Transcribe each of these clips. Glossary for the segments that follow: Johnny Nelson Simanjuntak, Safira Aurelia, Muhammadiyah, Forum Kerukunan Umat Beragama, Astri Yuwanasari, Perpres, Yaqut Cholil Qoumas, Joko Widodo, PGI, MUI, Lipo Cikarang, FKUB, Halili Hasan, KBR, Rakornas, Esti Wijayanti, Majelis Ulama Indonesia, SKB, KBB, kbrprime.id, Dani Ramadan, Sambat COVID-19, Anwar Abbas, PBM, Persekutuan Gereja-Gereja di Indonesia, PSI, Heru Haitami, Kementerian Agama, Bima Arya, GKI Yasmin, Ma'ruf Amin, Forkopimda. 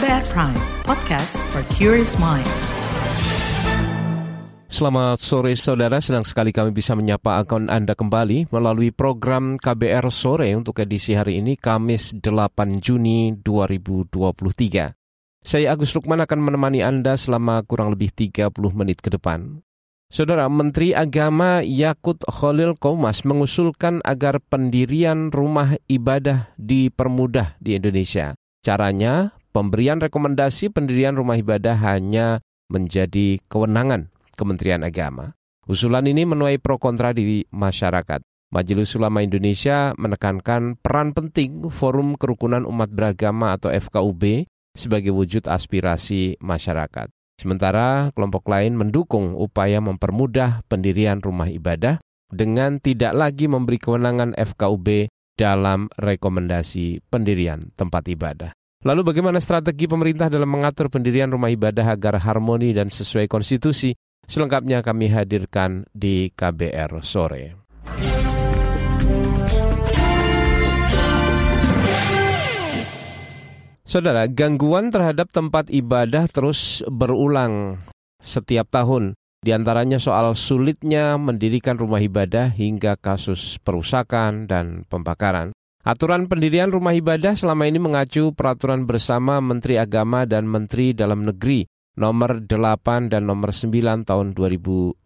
KBR Prime, podcast for curious mind. Selamat sore saudara, senang sekali kami bisa menyapa akun Anda kembali melalui program KBR Sore untuk edisi hari ini Kamis 8 Juni 2023. Saya Agus Lukman akan menemani Anda selama kurang lebih 30 menit ke depan. Saudara, Menteri Agama Yaqut Cholil Qoumas mengusulkan agar pendirian rumah ibadah dipermudah di Indonesia. Caranya, pemberian rekomendasi pendirian rumah ibadah hanya menjadi kewenangan Kementerian Agama. Usulan ini menuai pro kontra di masyarakat. Majelis Ulama Indonesia menekankan peran penting Forum Kerukunan Umat Beragama atau FKUB sebagai wujud aspirasi masyarakat. Sementara kelompok lain mendukung upaya mempermudah pendirian rumah ibadah dengan tidak lagi memberi kewenangan FKUB dalam rekomendasi pendirian tempat ibadah. Lalu bagaimana strategi pemerintah dalam mengatur pendirian rumah ibadah agar harmoni dan sesuai konstitusi? Selengkapnya kami hadirkan di KBR Sore. Saudara, gangguan terhadap tempat ibadah terus berulang setiap tahun. Di antaranya soal sulitnya mendirikan rumah ibadah hingga kasus perusakan dan pembakaran. Aturan pendirian rumah ibadah selama ini mengacu peraturan bersama Menteri Agama dan Menteri Dalam Negeri nomor 8 dan nomor 9 tahun 2006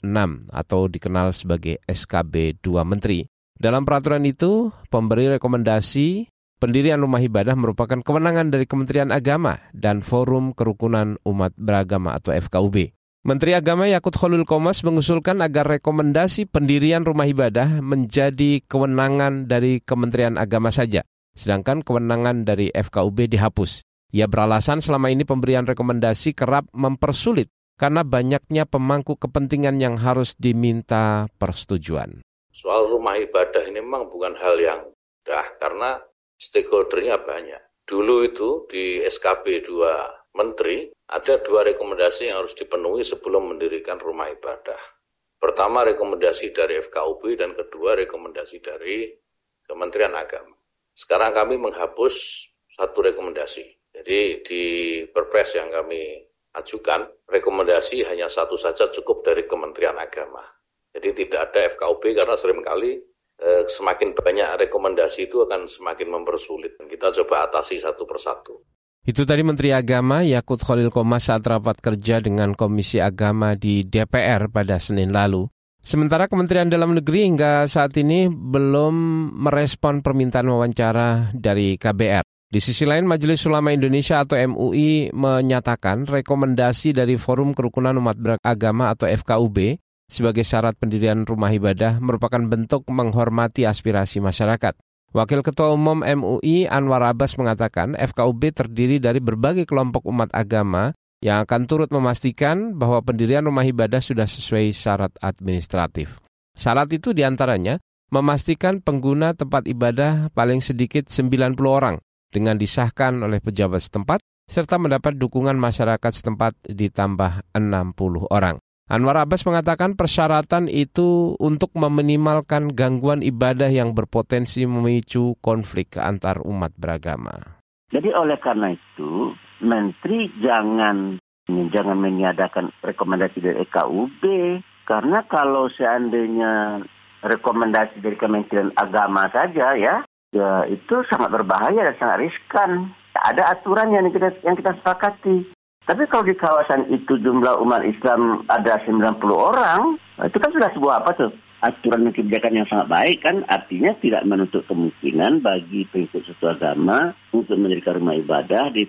atau dikenal sebagai SKB 2 Menteri. Dalam peraturan itu, pemberi rekomendasi pendirian rumah ibadah merupakan kewenangan dari Kementerian Agama dan Forum Kerukunan Umat Beragama atau FKUB. Menteri Agama Yaqut Cholil Qoumas mengusulkan agar rekomendasi pendirian rumah ibadah menjadi kewenangan dari Kementerian Agama saja, sedangkan kewenangan dari FKUB dihapus. Ia beralasan selama ini pemberian rekomendasi kerap mempersulit karena banyaknya pemangku kepentingan yang harus diminta persetujuan. Soal rumah ibadah ini memang bukan hal yang mudah karena stakeholder-nya banyak. Dulu itu di SKB 2 Menteri, ada dua rekomendasi yang harus dipenuhi sebelum mendirikan rumah ibadah. Pertama, rekomendasi dari FKUB dan kedua, rekomendasi dari Kementerian Agama. Sekarang kami menghapus satu rekomendasi. Jadi di Perpres yang kami ajukan, rekomendasi hanya satu saja cukup dari Kementerian Agama. Jadi tidak ada FKUB karena seringkali semakin banyak rekomendasi itu akan semakin mempersulit. Kita coba atasi satu persatu. Itu tadi Menteri Agama Yaqut Cholil Qoumas saat rapat kerja dengan Komisi Agama di DPR pada Senin lalu. Sementara Kementerian Dalam Negeri hingga saat ini belum merespon permintaan wawancara dari KBR. Di sisi lain, Majelis Ulama Indonesia atau MUI menyatakan rekomendasi dari Forum Kerukunan Umat Beragama atau FKUB sebagai syarat pendirian rumah ibadah merupakan bentuk menghormati aspirasi masyarakat. Wakil Ketua Umum MUI Anwar Abbas mengatakan FKUB terdiri dari berbagai kelompok umat agama yang akan turut memastikan bahwa pendirian rumah ibadah sudah sesuai syarat administratif. Syarat itu diantaranya memastikan pengguna tempat ibadah paling sedikit 90 orang dengan disahkan oleh pejabat setempat serta mendapat dukungan masyarakat setempat ditambah 60 orang. Anwar Abbas mengatakan persyaratan itu untuk meminimalkan gangguan ibadah yang berpotensi memicu konflik antar umat beragama. Jadi oleh karena itu, Menteri jangan meniadakan rekomendasi dari FKUB, karena kalau seandainya rekomendasi dari Kementerian Agama saja ya itu sangat berbahaya dan sangat riskan. Ada aturan yang kita sepakati. Tapi kalau di kawasan itu jumlah umat Islam ada 90 orang, itu kan sudah sebuah aturan dan kebijakan yang sangat baik kan, artinya tidak menutup kemungkinan bagi pengikut suatu agama untuk mendirikan rumah ibadah di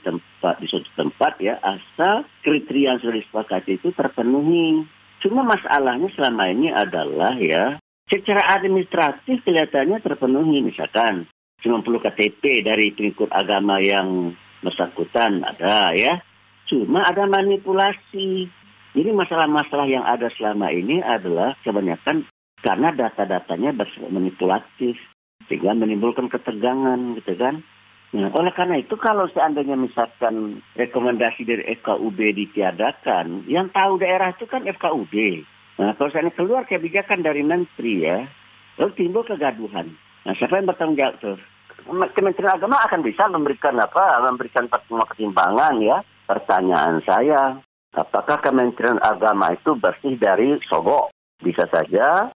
suatu tempat ya, asal kriteria yang sudah disepakati itu terpenuhi. Cuma masalahnya selama ini adalah ya, secara administratif kelihatannya terpenuhi, misalkan 90 KTP dari pengikut agama yang bersangkutan ada ya. Cuma ada manipulasi. Jadi masalah-masalah yang ada selama ini adalah kebanyakan karena data-datanya bersifat manipulatif, sehingga menimbulkan ketegangan gitu kan. Nah, oleh karena itu kalau seandainya misalkan rekomendasi dari FKUB ditiadakan, yang tahu daerah itu kan FKUB. Nah, kalau seandainya keluar kebijakan dari menteri ya, lalu timbul kegaduhan. Nah, siapa yang bertanggung jawab tuh? Kementerian Agama akan bisa memberikan pertimbangan ya. Pertanyaan saya, apakah Kementerian Agama itu bersih dari sogok? Bisa saja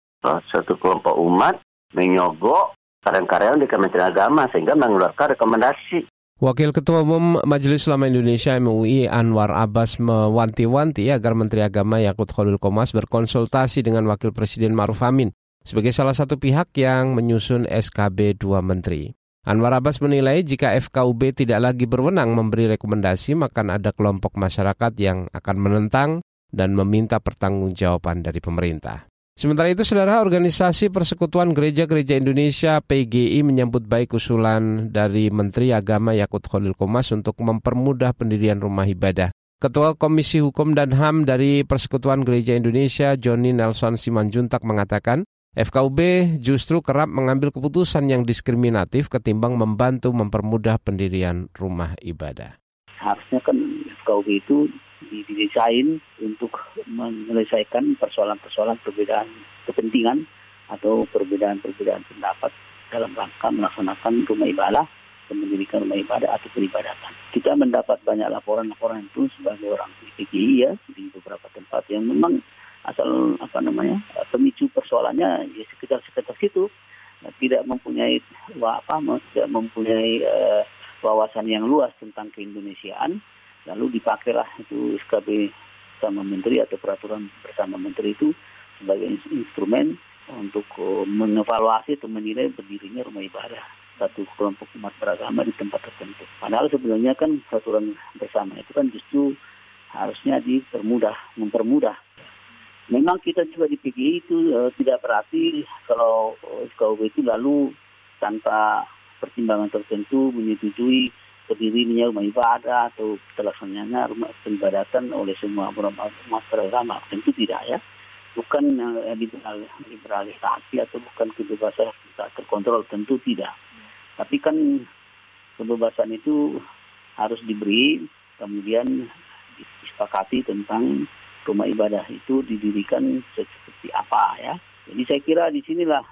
suatu kelompok umat menyogok karyawan-karyawan di Kementerian Agama sehingga mengeluarkan rekomendasi. Wakil Ketua Umum Majelis Ulama Indonesia MUI Anwar Abbas mewanti-wanti agar Menteri Agama Yaqut Cholil Qoumas berkonsultasi dengan Wakil Presiden Ma'ruf Amin sebagai salah satu pihak yang menyusun SKB 2 Menteri. Anwar Abbas menilai jika FKUB tidak lagi berwenang memberi rekomendasi, maka ada kelompok masyarakat yang akan menentang dan meminta pertanggungjawaban dari pemerintah. Sementara itu, saudara, Organisasi Persekutuan Gereja-Gereja Indonesia PGI menyambut baik usulan dari Menteri Agama Yaqut Cholil Qoumas untuk mempermudah pendirian rumah ibadah. Ketua Komisi Hukum dan HAM dari Persekutuan Gereja Indonesia, Johnny Nelson Simanjuntak, mengatakan FKUB justru kerap mengambil keputusan yang diskriminatif ketimbang membantu mempermudah pendirian rumah ibadah. Harusnya kan FKUB itu didesain untuk menyelesaikan persoalan-persoalan perbedaan kepentingan atau perbedaan pendapat dalam rangka melaksanakan rumah ibadah, mendirikan rumah ibadah atau peribadatan. Kita mendapat banyak laporan-laporan itu sebagai orang PGI ya di beberapa tempat yang memang asal pemicu persoalannya ya sekitar situ, tidak mempunyai wawasan yang luas tentang keindonesiaan. Lalu dipakailah itu SKB sama menteri atau peraturan bersama menteri itu sebagai instrumen untuk mengevaluasi atau menilai berdirinya rumah ibadah satu kelompok umat beragama di tempat tertentu. Padahal sebenarnya kan peraturan bersama itu kan justru harusnya mempermudah. Memang kita coba di PGI itu tidak berarti kalau SKB itu lalu tanpa pertimbangan tertentu menyetujui berdirinya rumah ibadah atau terlaksananya rumah peribadatan oleh semua umat beragama, tentu tidak ya, bukan liberalisasi atau bukan kebebasan tak terkontrol, tentu tidak. Tapi kan kebebasan itu harus diberi, kemudian disepakati tentang rumah ibadah itu didirikan seperti apa ya. Jadi saya kira disinilah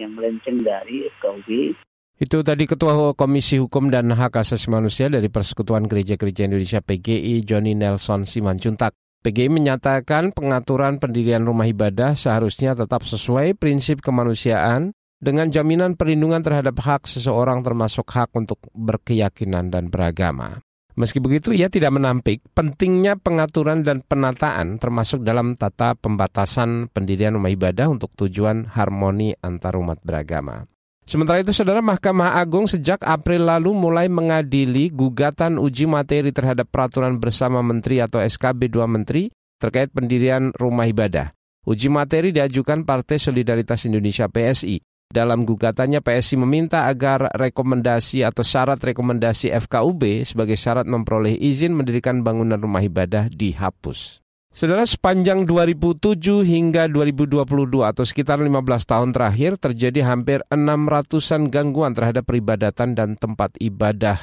yang melenceng dari FKUB. Itu tadi Ketua Komisi Hukum dan Hak Asasi Manusia dari Persekutuan Gereja-Gereja Indonesia PGI, Johnny Nelson Simanjuntak. PGI menyatakan pengaturan pendirian rumah ibadah seharusnya tetap sesuai prinsip kemanusiaan dengan jaminan perlindungan terhadap hak seseorang termasuk hak untuk berkeyakinan dan beragama. Meski begitu, ia tidak menampik pentingnya pengaturan dan penataan termasuk dalam tata pembatasan pendirian rumah ibadah untuk tujuan harmoni antar umat beragama. Sementara itu, saudara, Mahkamah Agung sejak April lalu mulai mengadili gugatan uji materi terhadap peraturan bersama menteri atau SKB 2 menteri terkait pendirian rumah ibadah. Uji materi diajukan Partai Solidaritas Indonesia PSI. Dalam gugatannya, PSI meminta agar rekomendasi atau syarat rekomendasi FKUB sebagai syarat memperoleh izin mendirikan bangunan rumah ibadah dihapus. Saudara, sepanjang 2007 hingga 2022 atau sekitar 15 tahun terakhir terjadi hampir 600-an gangguan terhadap peribadatan dan tempat ibadah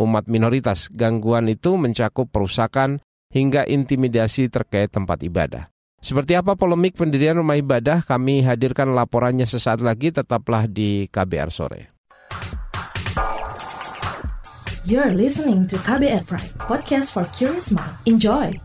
umat minoritas. Gangguan itu mencakup perusakan hingga intimidasi terkait tempat ibadah. Seperti apa polemik pendirian rumah ibadah? Kami hadirkan laporannya sesaat lagi, tetaplah di KBR Sore. You're listening to KBR Pride, podcast for curious mind. Enjoy!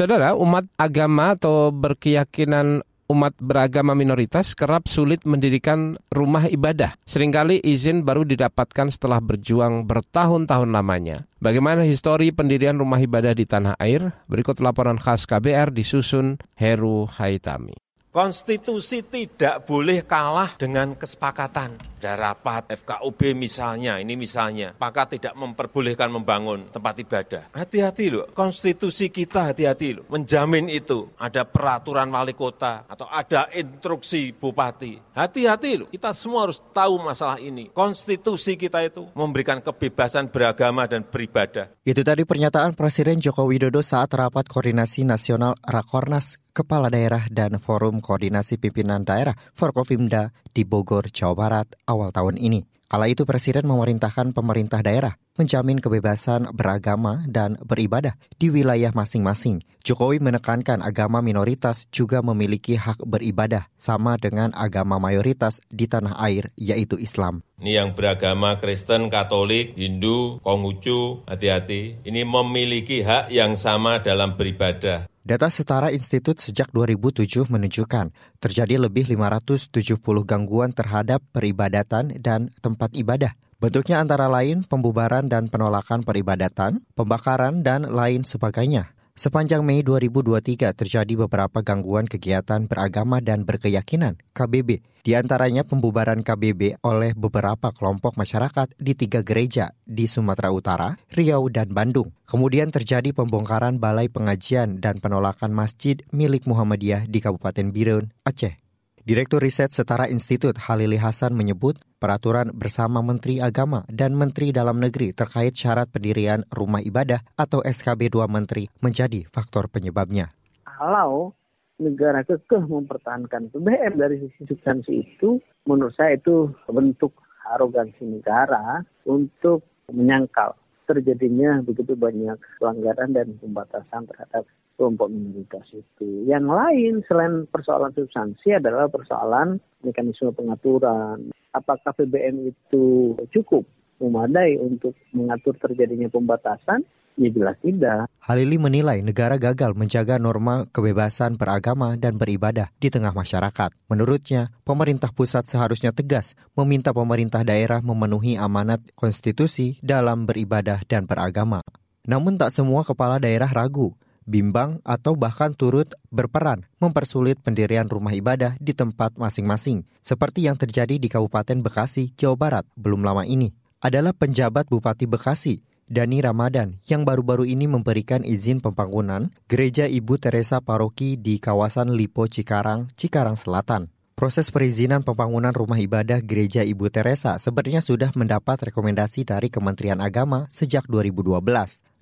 Saudara, umat agama atau berkeyakinan umat beragama minoritas kerap sulit mendirikan rumah ibadah. Seringkali izin baru didapatkan setelah berjuang bertahun-tahun lamanya. Bagaimana histori pendirian rumah ibadah di tanah air? Berikut laporan khas KBR disusun Heru Haitami. Konstitusi tidak boleh kalah dengan kesepakatan. Ada rapat FKUB misalnya, sepakat tidak memperbolehkan membangun tempat ibadah. Hati-hati loh, konstitusi kita hati-hati loh. Menjamin itu, ada peraturan wali kota atau ada instruksi bupati. Hati-hati loh, kita semua harus tahu masalah ini. Konstitusi kita itu memberikan kebebasan beragama dan beribadah. Itu tadi pernyataan Presiden Joko Widodo saat rapat koordinasi nasional Rakornas Kepala Daerah dan Forum Koordinasi Pimpinan Daerah Forkopimda di Bogor, Jawa Barat awal tahun ini. Kala itu Presiden memerintahkan pemerintah daerah menjamin kebebasan beragama dan beribadah di wilayah masing-masing. Jokowi menekankan agama minoritas juga memiliki hak beribadah sama dengan agama mayoritas di tanah air, yaitu Islam. Ini yang beragama Kristen, Katolik, Hindu, Konghucu, hati-hati. Ini memiliki hak yang sama dalam beribadah. Data Setara Institut sejak 2007 menunjukkan terjadi lebih 570 gangguan terhadap peribadatan dan tempat ibadah. Bentuknya antara lain pembubaran dan penolakan peribadatan, pembakaran, dan lain sebagainya. Sepanjang Mei 2023 terjadi beberapa gangguan kegiatan beragama dan berkeyakinan (KBB). Di antaranya pembubaran KBB oleh beberapa kelompok masyarakat di 3 gereja di Sumatera Utara, Riau, dan Bandung. Kemudian terjadi pembongkaran balai pengajian dan penolakan masjid milik Muhammadiyah di Kabupaten Biren, Aceh. Direktur Riset Setara Institut Halili Hasan menyebut peraturan bersama Menteri Agama dan Menteri Dalam Negeri terkait syarat pendirian rumah ibadah atau SKB 2 Menteri menjadi faktor penyebabnya. Kalau negara kekeh mempertahankan PBM dari sisi substansi itu, menurut saya itu bentuk arogansi negara untuk menyangkal terjadinya begitu banyak pelanggaran dan pembatasan terhadap kelompok minoritas itu. Yang lain selain persoalan substansi adalah persoalan mekanisme pengaturan. Apakah PBM itu cukup memadai untuk mengatur terjadinya pembatasan? Ya jelas tidak. Halili menilai negara gagal menjaga norma kebebasan beragama dan beribadah di tengah masyarakat. Menurutnya, pemerintah pusat seharusnya tegas meminta pemerintah daerah memenuhi amanat konstitusi dalam beribadah dan beragama. Namun tak semua kepala daerah ragu, bimbang, atau bahkan turut berperan mempersulit pendirian rumah ibadah di tempat masing-masing, seperti yang terjadi di Kabupaten Bekasi, Jawa Barat belum lama ini. Adalah penjabat Bupati Bekasi, Dani Ramadan, yang baru-baru ini memberikan izin pembangunan Gereja Ibu Teresa Paroki di kawasan Lipo Cikarang, Cikarang Selatan. Proses perizinan pembangunan rumah ibadah Gereja Ibu Teresa sebenarnya sudah mendapat rekomendasi dari Kementerian Agama sejak 2012.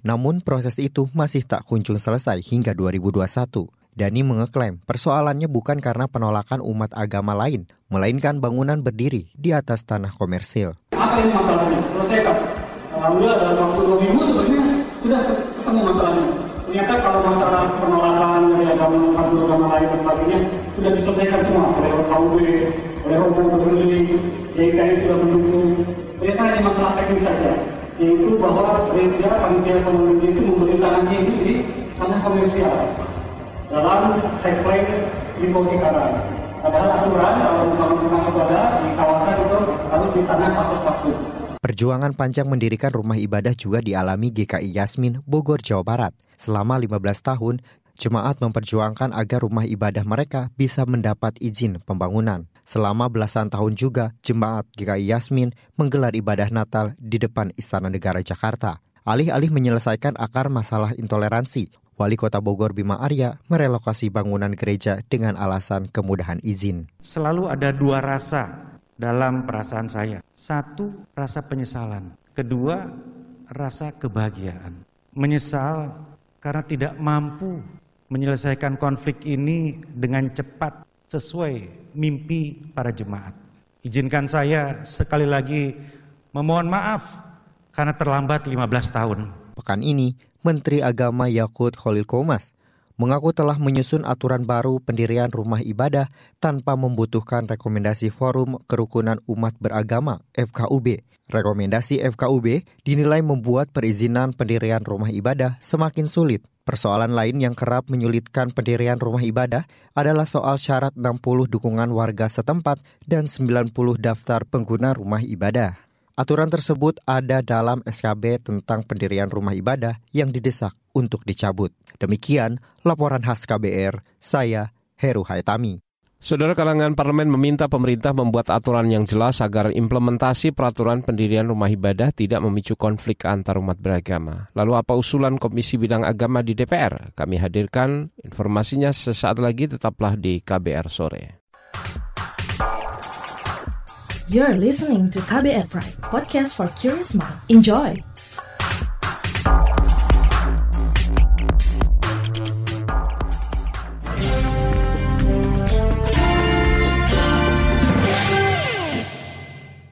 Namun proses itu masih tak kunjung selesai hingga 2021. Dani mengeklaim persoalannya bukan karena penolakan umat agama lain, melainkan bangunan berdiri di atas tanah komersil. Apa ini masalahnya? Selesaikan. Alhamdulillah dalam waktu 2 minggu sebenarnya sudah ketemu masalahnya. Ternyata kalau masalah penolakan dari agama lain dan sebagainya sudah diselesaikan semua oleh KUB, oleh Romo Berkeliling, GKI sudah mendukung. Ternyata hanya masalah teknis saja, yaitu bahwa gereja panitia pembangunan itu memberi tanahnya ini di tanah komersial dalam sekplek Lipo Cikarang. Padahal aturan kalau membangun rumah ibadah di kawasan itu harus di tanah pasus-pasus. Perjuangan panjang mendirikan rumah ibadah juga dialami GKI Yasmin, Bogor, Jawa Barat. Selama 15 tahun, jemaat memperjuangkan agar rumah ibadah mereka bisa mendapat izin pembangunan. Selama belasan tahun juga, jemaat GKI Yasmin menggelar ibadah Natal di depan Istana Negara Jakarta. Alih-alih menyelesaikan akar masalah intoleransi, Wali Kota Bogor Bima Arya merelokasi bangunan gereja dengan alasan kemudahan izin. Selalu ada dua rasa dalam perasaan saya. Satu, rasa penyesalan. Kedua, rasa kebahagiaan. Menyesal karena tidak mampu menyelesaikan konflik ini dengan cepat sesuai mimpi para jemaat. Izinkan saya sekali lagi memohon maaf karena terlambat 15 tahun. Pekan ini, Menteri Agama Yaqut Cholil Qoumas mengaku telah menyusun aturan baru pendirian rumah ibadah tanpa membutuhkan rekomendasi Forum Kerukunan Umat Beragama (FKUB). Rekomendasi FKUB dinilai membuat perizinan pendirian rumah ibadah semakin sulit. Persoalan lain yang kerap menyulitkan pendirian rumah ibadah adalah soal syarat 60 dukungan warga setempat dan 90 daftar pengguna rumah ibadah. Aturan tersebut ada dalam SKB tentang pendirian rumah ibadah yang didesak untuk dicabut. Demikian laporan khas KBR, saya Heru Haitami. Saudara, kalangan parlemen meminta pemerintah membuat aturan yang jelas agar implementasi peraturan pendirian rumah ibadah tidak memicu konflik antar umat beragama. Lalu apa usulan Komisi Bidang Agama di DPR? Kami hadirkan informasinya sesaat lagi, tetaplah di KBR Sore. You're listening to KBR Pride, podcast for curious minds. Enjoy!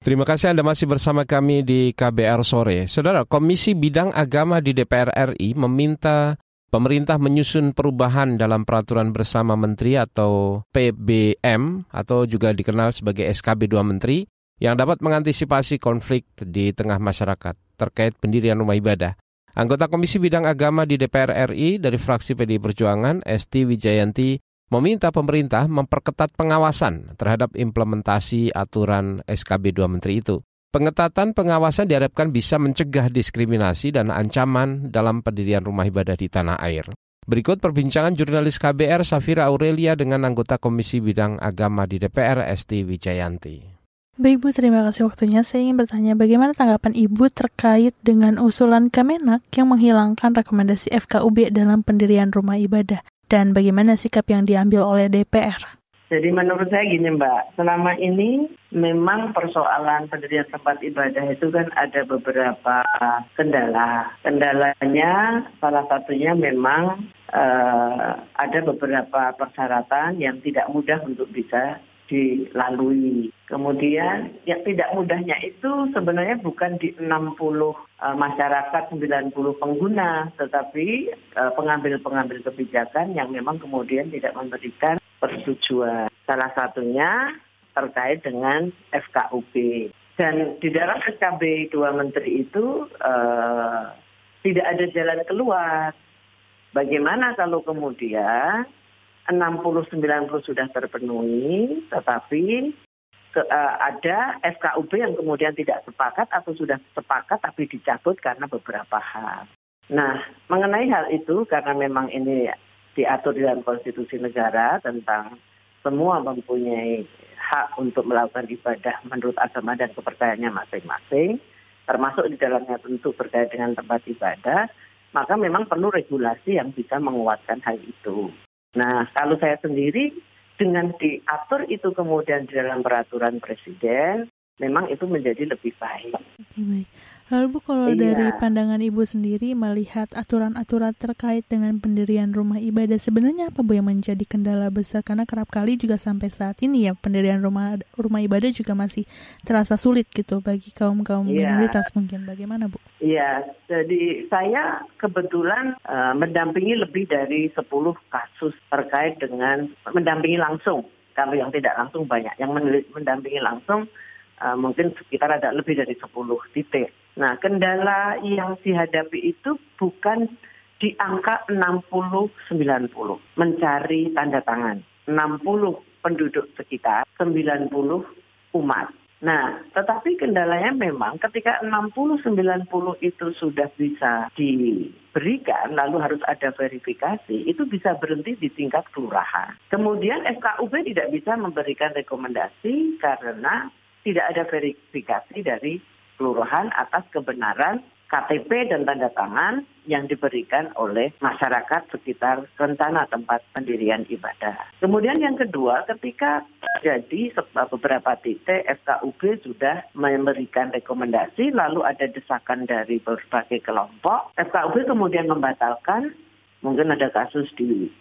Terima kasih Anda masih bersama kami di KBR Sore. Saudara, Komisi Bidang Agama di DPR RI meminta pemerintah menyusun perubahan dalam Peraturan Bersama Menteri atau PBM atau juga dikenal sebagai SKB 2 Menteri yang dapat mengantisipasi konflik di tengah masyarakat terkait pendirian rumah ibadah. Anggota Komisi Bidang Agama di DPR RI dari fraksi PDI Perjuangan, Esti Wijayanti, meminta pemerintah memperketat pengawasan terhadap implementasi aturan SKB 2 Menteri itu. Pengetatan pengawasan diharapkan bisa mencegah diskriminasi dan ancaman dalam pendirian rumah ibadah di tanah air. Berikut perbincangan jurnalis KBR Safira Aurelia dengan anggota Komisi Bidang Agama di DPR Esti Wijayanti. Baik Bu, terima kasih waktunya. Saya ingin bertanya bagaimana tanggapan Ibu terkait dengan usulan Kemenak yang menghilangkan rekomendasi FKUB dalam pendirian rumah ibadah? Dan bagaimana sikap yang diambil oleh DPR? Jadi menurut saya gini Mbak, selama ini memang persoalan pendirian tempat ibadah itu kan ada beberapa kendala. Kendalanya salah satunya memang ada beberapa persyaratan yang tidak mudah untuk bisa dilalui. Kemudian yang tidak mudahnya itu sebenarnya bukan di 60 masyarakat, 90 pengguna, tetapi pengambil kebijakan yang memang kemudian tidak memberikan persetujuan. Salah satunya terkait dengan FKUB. Dan di dalam SKB 2 Menteri itu tidak ada jalan keluar. Bagaimana kalau kemudian 60-90 sudah terpenuhi, tetapi ada FKUB yang kemudian tidak sepakat atau sudah sepakat tapi dicabut karena beberapa hal. Nah, mengenai hal itu, karena memang ini diatur dalam konstitusi negara tentang semua mempunyai hak untuk melakukan ibadah menurut agama dan kepercayaannya masing-masing, termasuk di dalamnya tentu berkait dengan tempat ibadah, maka memang perlu regulasi yang bisa menguatkan hal itu. Nah, kalau saya sendiri, dengan diatur itu kemudian di dalam peraturan presiden, memang itu menjadi lebih baik. Oke, baik. Lalu Bu, kalau dari pandangan Ibu sendiri melihat aturan-aturan terkait dengan pendirian rumah ibadah, sebenarnya apa Bu yang menjadi kendala besar? Karena kerap kali juga sampai saat ini ya, pendirian rumah ibadah juga masih terasa sulit gitu bagi kaum-kaum minoritas mungkin. Bagaimana Bu? Iya, jadi saya kebetulan mendampingi lebih dari 10 kasus terkait dengan mendampingi langsung. Kalau yang tidak langsung banyak, yang mendampingi langsung mungkin sekitar ada lebih dari 10 titik. Nah, kendala yang dihadapi itu bukan di angka 60-90 mencari tanda tangan. 60 penduduk sekitar, 90 umat. Nah, tetapi kendalanya memang ketika 60-90 itu sudah bisa diberikan, lalu harus ada verifikasi, itu bisa berhenti di tingkat kelurahan. Kemudian FKUB tidak bisa memberikan rekomendasi karena tidak ada verifikasi dari kelurahan atas kebenaran KTP dan tanda tangan yang diberikan oleh masyarakat sekitar rencana tempat pendirian ibadah. Kemudian yang kedua, ketika jadi beberapa titik FKUB sudah memberikan rekomendasi, lalu ada desakan dari berbagai kelompok, FKUB kemudian membatalkan. Mungkin ada kasus di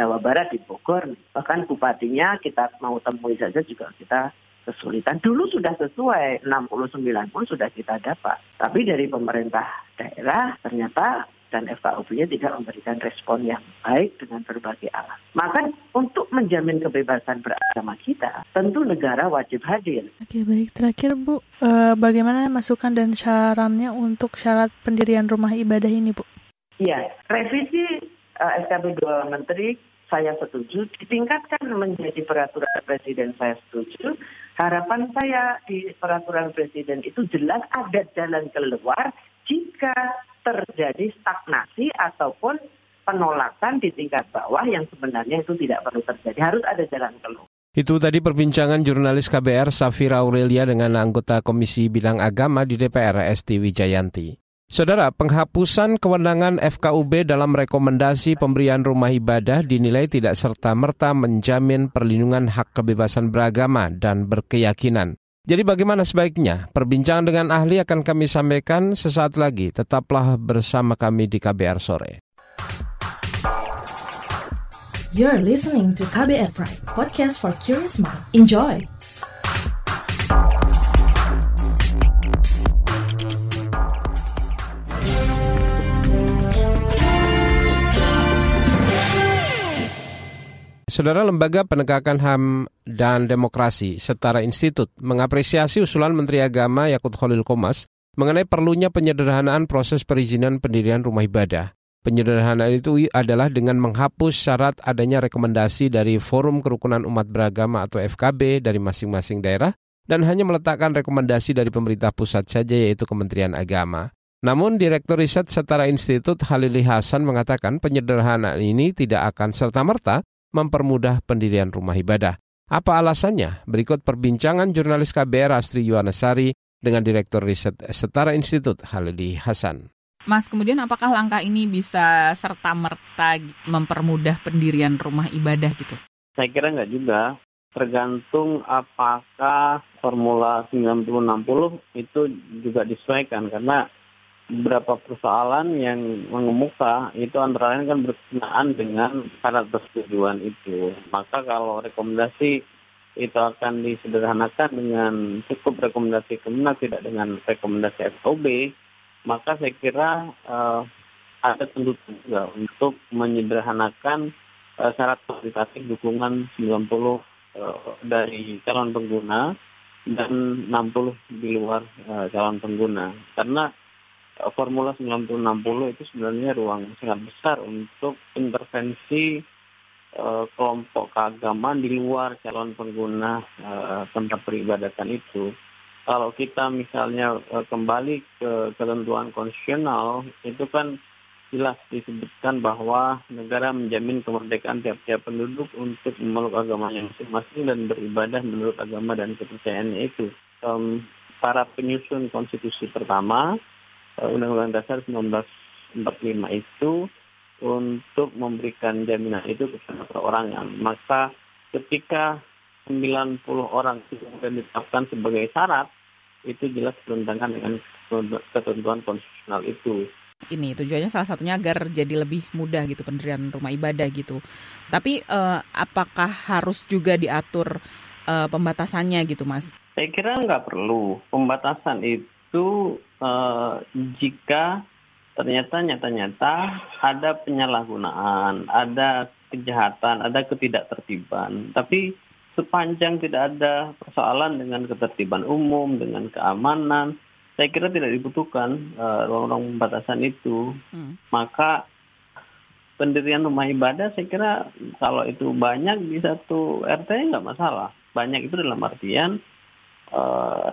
Jawa Barat, di Bogor, bahkan bupatinya kita mau temui saja juga kita kesulitan. Dulu sudah sesuai, 60-90 sudah kita dapat. Tapi dari pemerintah daerah ternyata dan FKUB-nya tidak memberikan respon yang baik dengan berbagai alat. Maka untuk menjamin kebebasan beragama kita, tentu negara wajib hadir. Oke baik, terakhir Bu, bagaimana masukan dan sarannya untuk syarat pendirian rumah ibadah ini Bu? Iya, revisi SKB 2 Menteri saya setuju, ditingkatkan menjadi peraturan presiden saya setuju. Harapan saya di peraturan presiden itu jelas ada jalan keluar jika terjadi stagnasi ataupun penolakan di tingkat bawah yang sebenarnya itu tidak perlu terjadi. Harus ada jalan keluar. Itu tadi perbincangan jurnalis KBR Safira Aurelia dengan anggota Komisi Bidang Agama di DPR Esti Wijayanti. Saudara, penghapusan kewenangan FKUB dalam rekomendasi pemberian rumah ibadah dinilai tidak serta-merta menjamin perlindungan hak kebebasan beragama dan berkeyakinan. Jadi bagaimana sebaiknya? Perbincangan dengan ahli akan kami sampaikan sesaat lagi. Tetaplah bersama kami di KBR Sore. You're listening to KBR Pride, podcast for curious mind. Enjoy! Saudara, Lembaga Penegakan HAM dan Demokrasi Setara Institut mengapresiasi usulan Menteri Agama Yaqut Cholil Qoumas mengenai perlunya penyederhanaan proses perizinan pendirian rumah ibadah. Penyederhanaan itu adalah dengan menghapus syarat adanya rekomendasi dari Forum Kerukunan Umat Beragama atau FKB dari masing-masing daerah dan hanya meletakkan rekomendasi dari pemerintah pusat saja, yaitu Kementerian Agama. Namun, Direktur Riset Setara Institut Halili Hasan mengatakan penyederhanaan ini tidak akan serta-merta mempermudah pendirian rumah ibadah. Apa alasannya? Berikut perbincangan jurnalis KBR Astri Yuwanasari dengan Direktur Riset Setara Institut Halili Hasan. Mas, kemudian apakah langkah ini bisa serta-merta mempermudah pendirian rumah ibadah gitu? Saya kira nggak juga. Tergantung apakah formula 90-60 itu juga disesuaikan. Karena beberapa persoalan yang mengemuka itu antara lain kan berkenaan dengan syarat persetujuan itu. Maka kalau rekomendasi itu akan disederhanakan dengan cukup rekomendasi Kemenak, tidak dengan rekomendasi FKUB, maka saya kira ada tuntutan juga untuk menyederhanakan syarat kualitatif dukungan 90 dari calon pengguna dan 60 di luar calon pengguna. Karena formula 90-60 itu sebenarnya ruang sangat besar untuk intervensi kelompok keagamaan di luar calon pengguna tempat peribadatan itu. Kalau kita misalnya kembali ke ketentuan konstitusional, itu kan jelas disebutkan bahwa negara menjamin kemerdekaan tiap-tiap penduduk untuk memeluk agamanya masing-masing dan beribadah menurut agama dan kepercayaannya itu. Para penyusun konstitusi pertama, Undang-Undang Dasar 1945 itu untuk memberikan jaminan itu kepada perorangan. Maka ketika 90 orang kemudian ditetapkan sebagai syarat, itu jelas bertentangan dengan ketentuan konstitusional itu. Ini tujuannya salah satunya agar jadi lebih mudah gitu pendirian rumah ibadah gitu. Tapi apakah harus juga diatur pembatasannya gitu, Mas? Saya kira nggak perlu. Pembatasan itu jika ternyata nyata-nyata ada penyalahgunaan, ada kejahatan, ada ketidaktertiban. Tapi sepanjang tidak ada persoalan dengan ketertiban umum, dengan keamanan, saya kira tidak dibutuhkan ruang-ruang pembatasan itu. Maka pendirian rumah ibadah saya kira kalau itu banyak di satu RT nggak masalah. Banyak itu dalam artian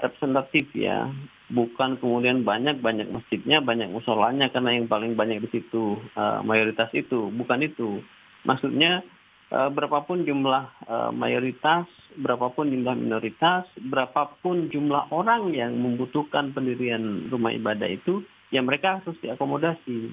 representatif ya. Bukan kemudian banyak masjidnya, banyak musolanya, karena yang paling banyak di situ mayoritas itu, bukan itu. Maksudnya berapapun jumlah mayoritas, berapapun jumlah minoritas, berapapun jumlah orang yang membutuhkan pendirian rumah ibadah itu, ya mereka harus diakomodasi.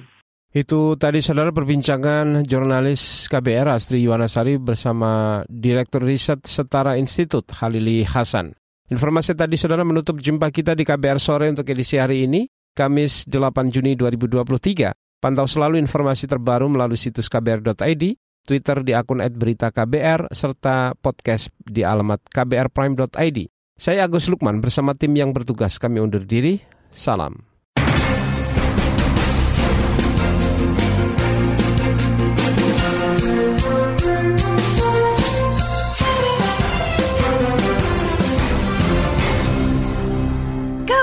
Itu tadi saudara perbincangan jurnalis KBR Astri Yuwanasari bersama Direktur Riset Setara Institut Halili Hasan. Informasi tadi saudara menutup jumpa kita di KBR Sore untuk edisi hari ini, Kamis 8 Juni 2023. Pantau selalu informasi terbaru melalui situs kbr.id, Twitter di akun @beritaKBR, serta podcast di alamat kbrprime.id. Saya Agus Lukman bersama tim yang bertugas. Kami undur diri. Salam.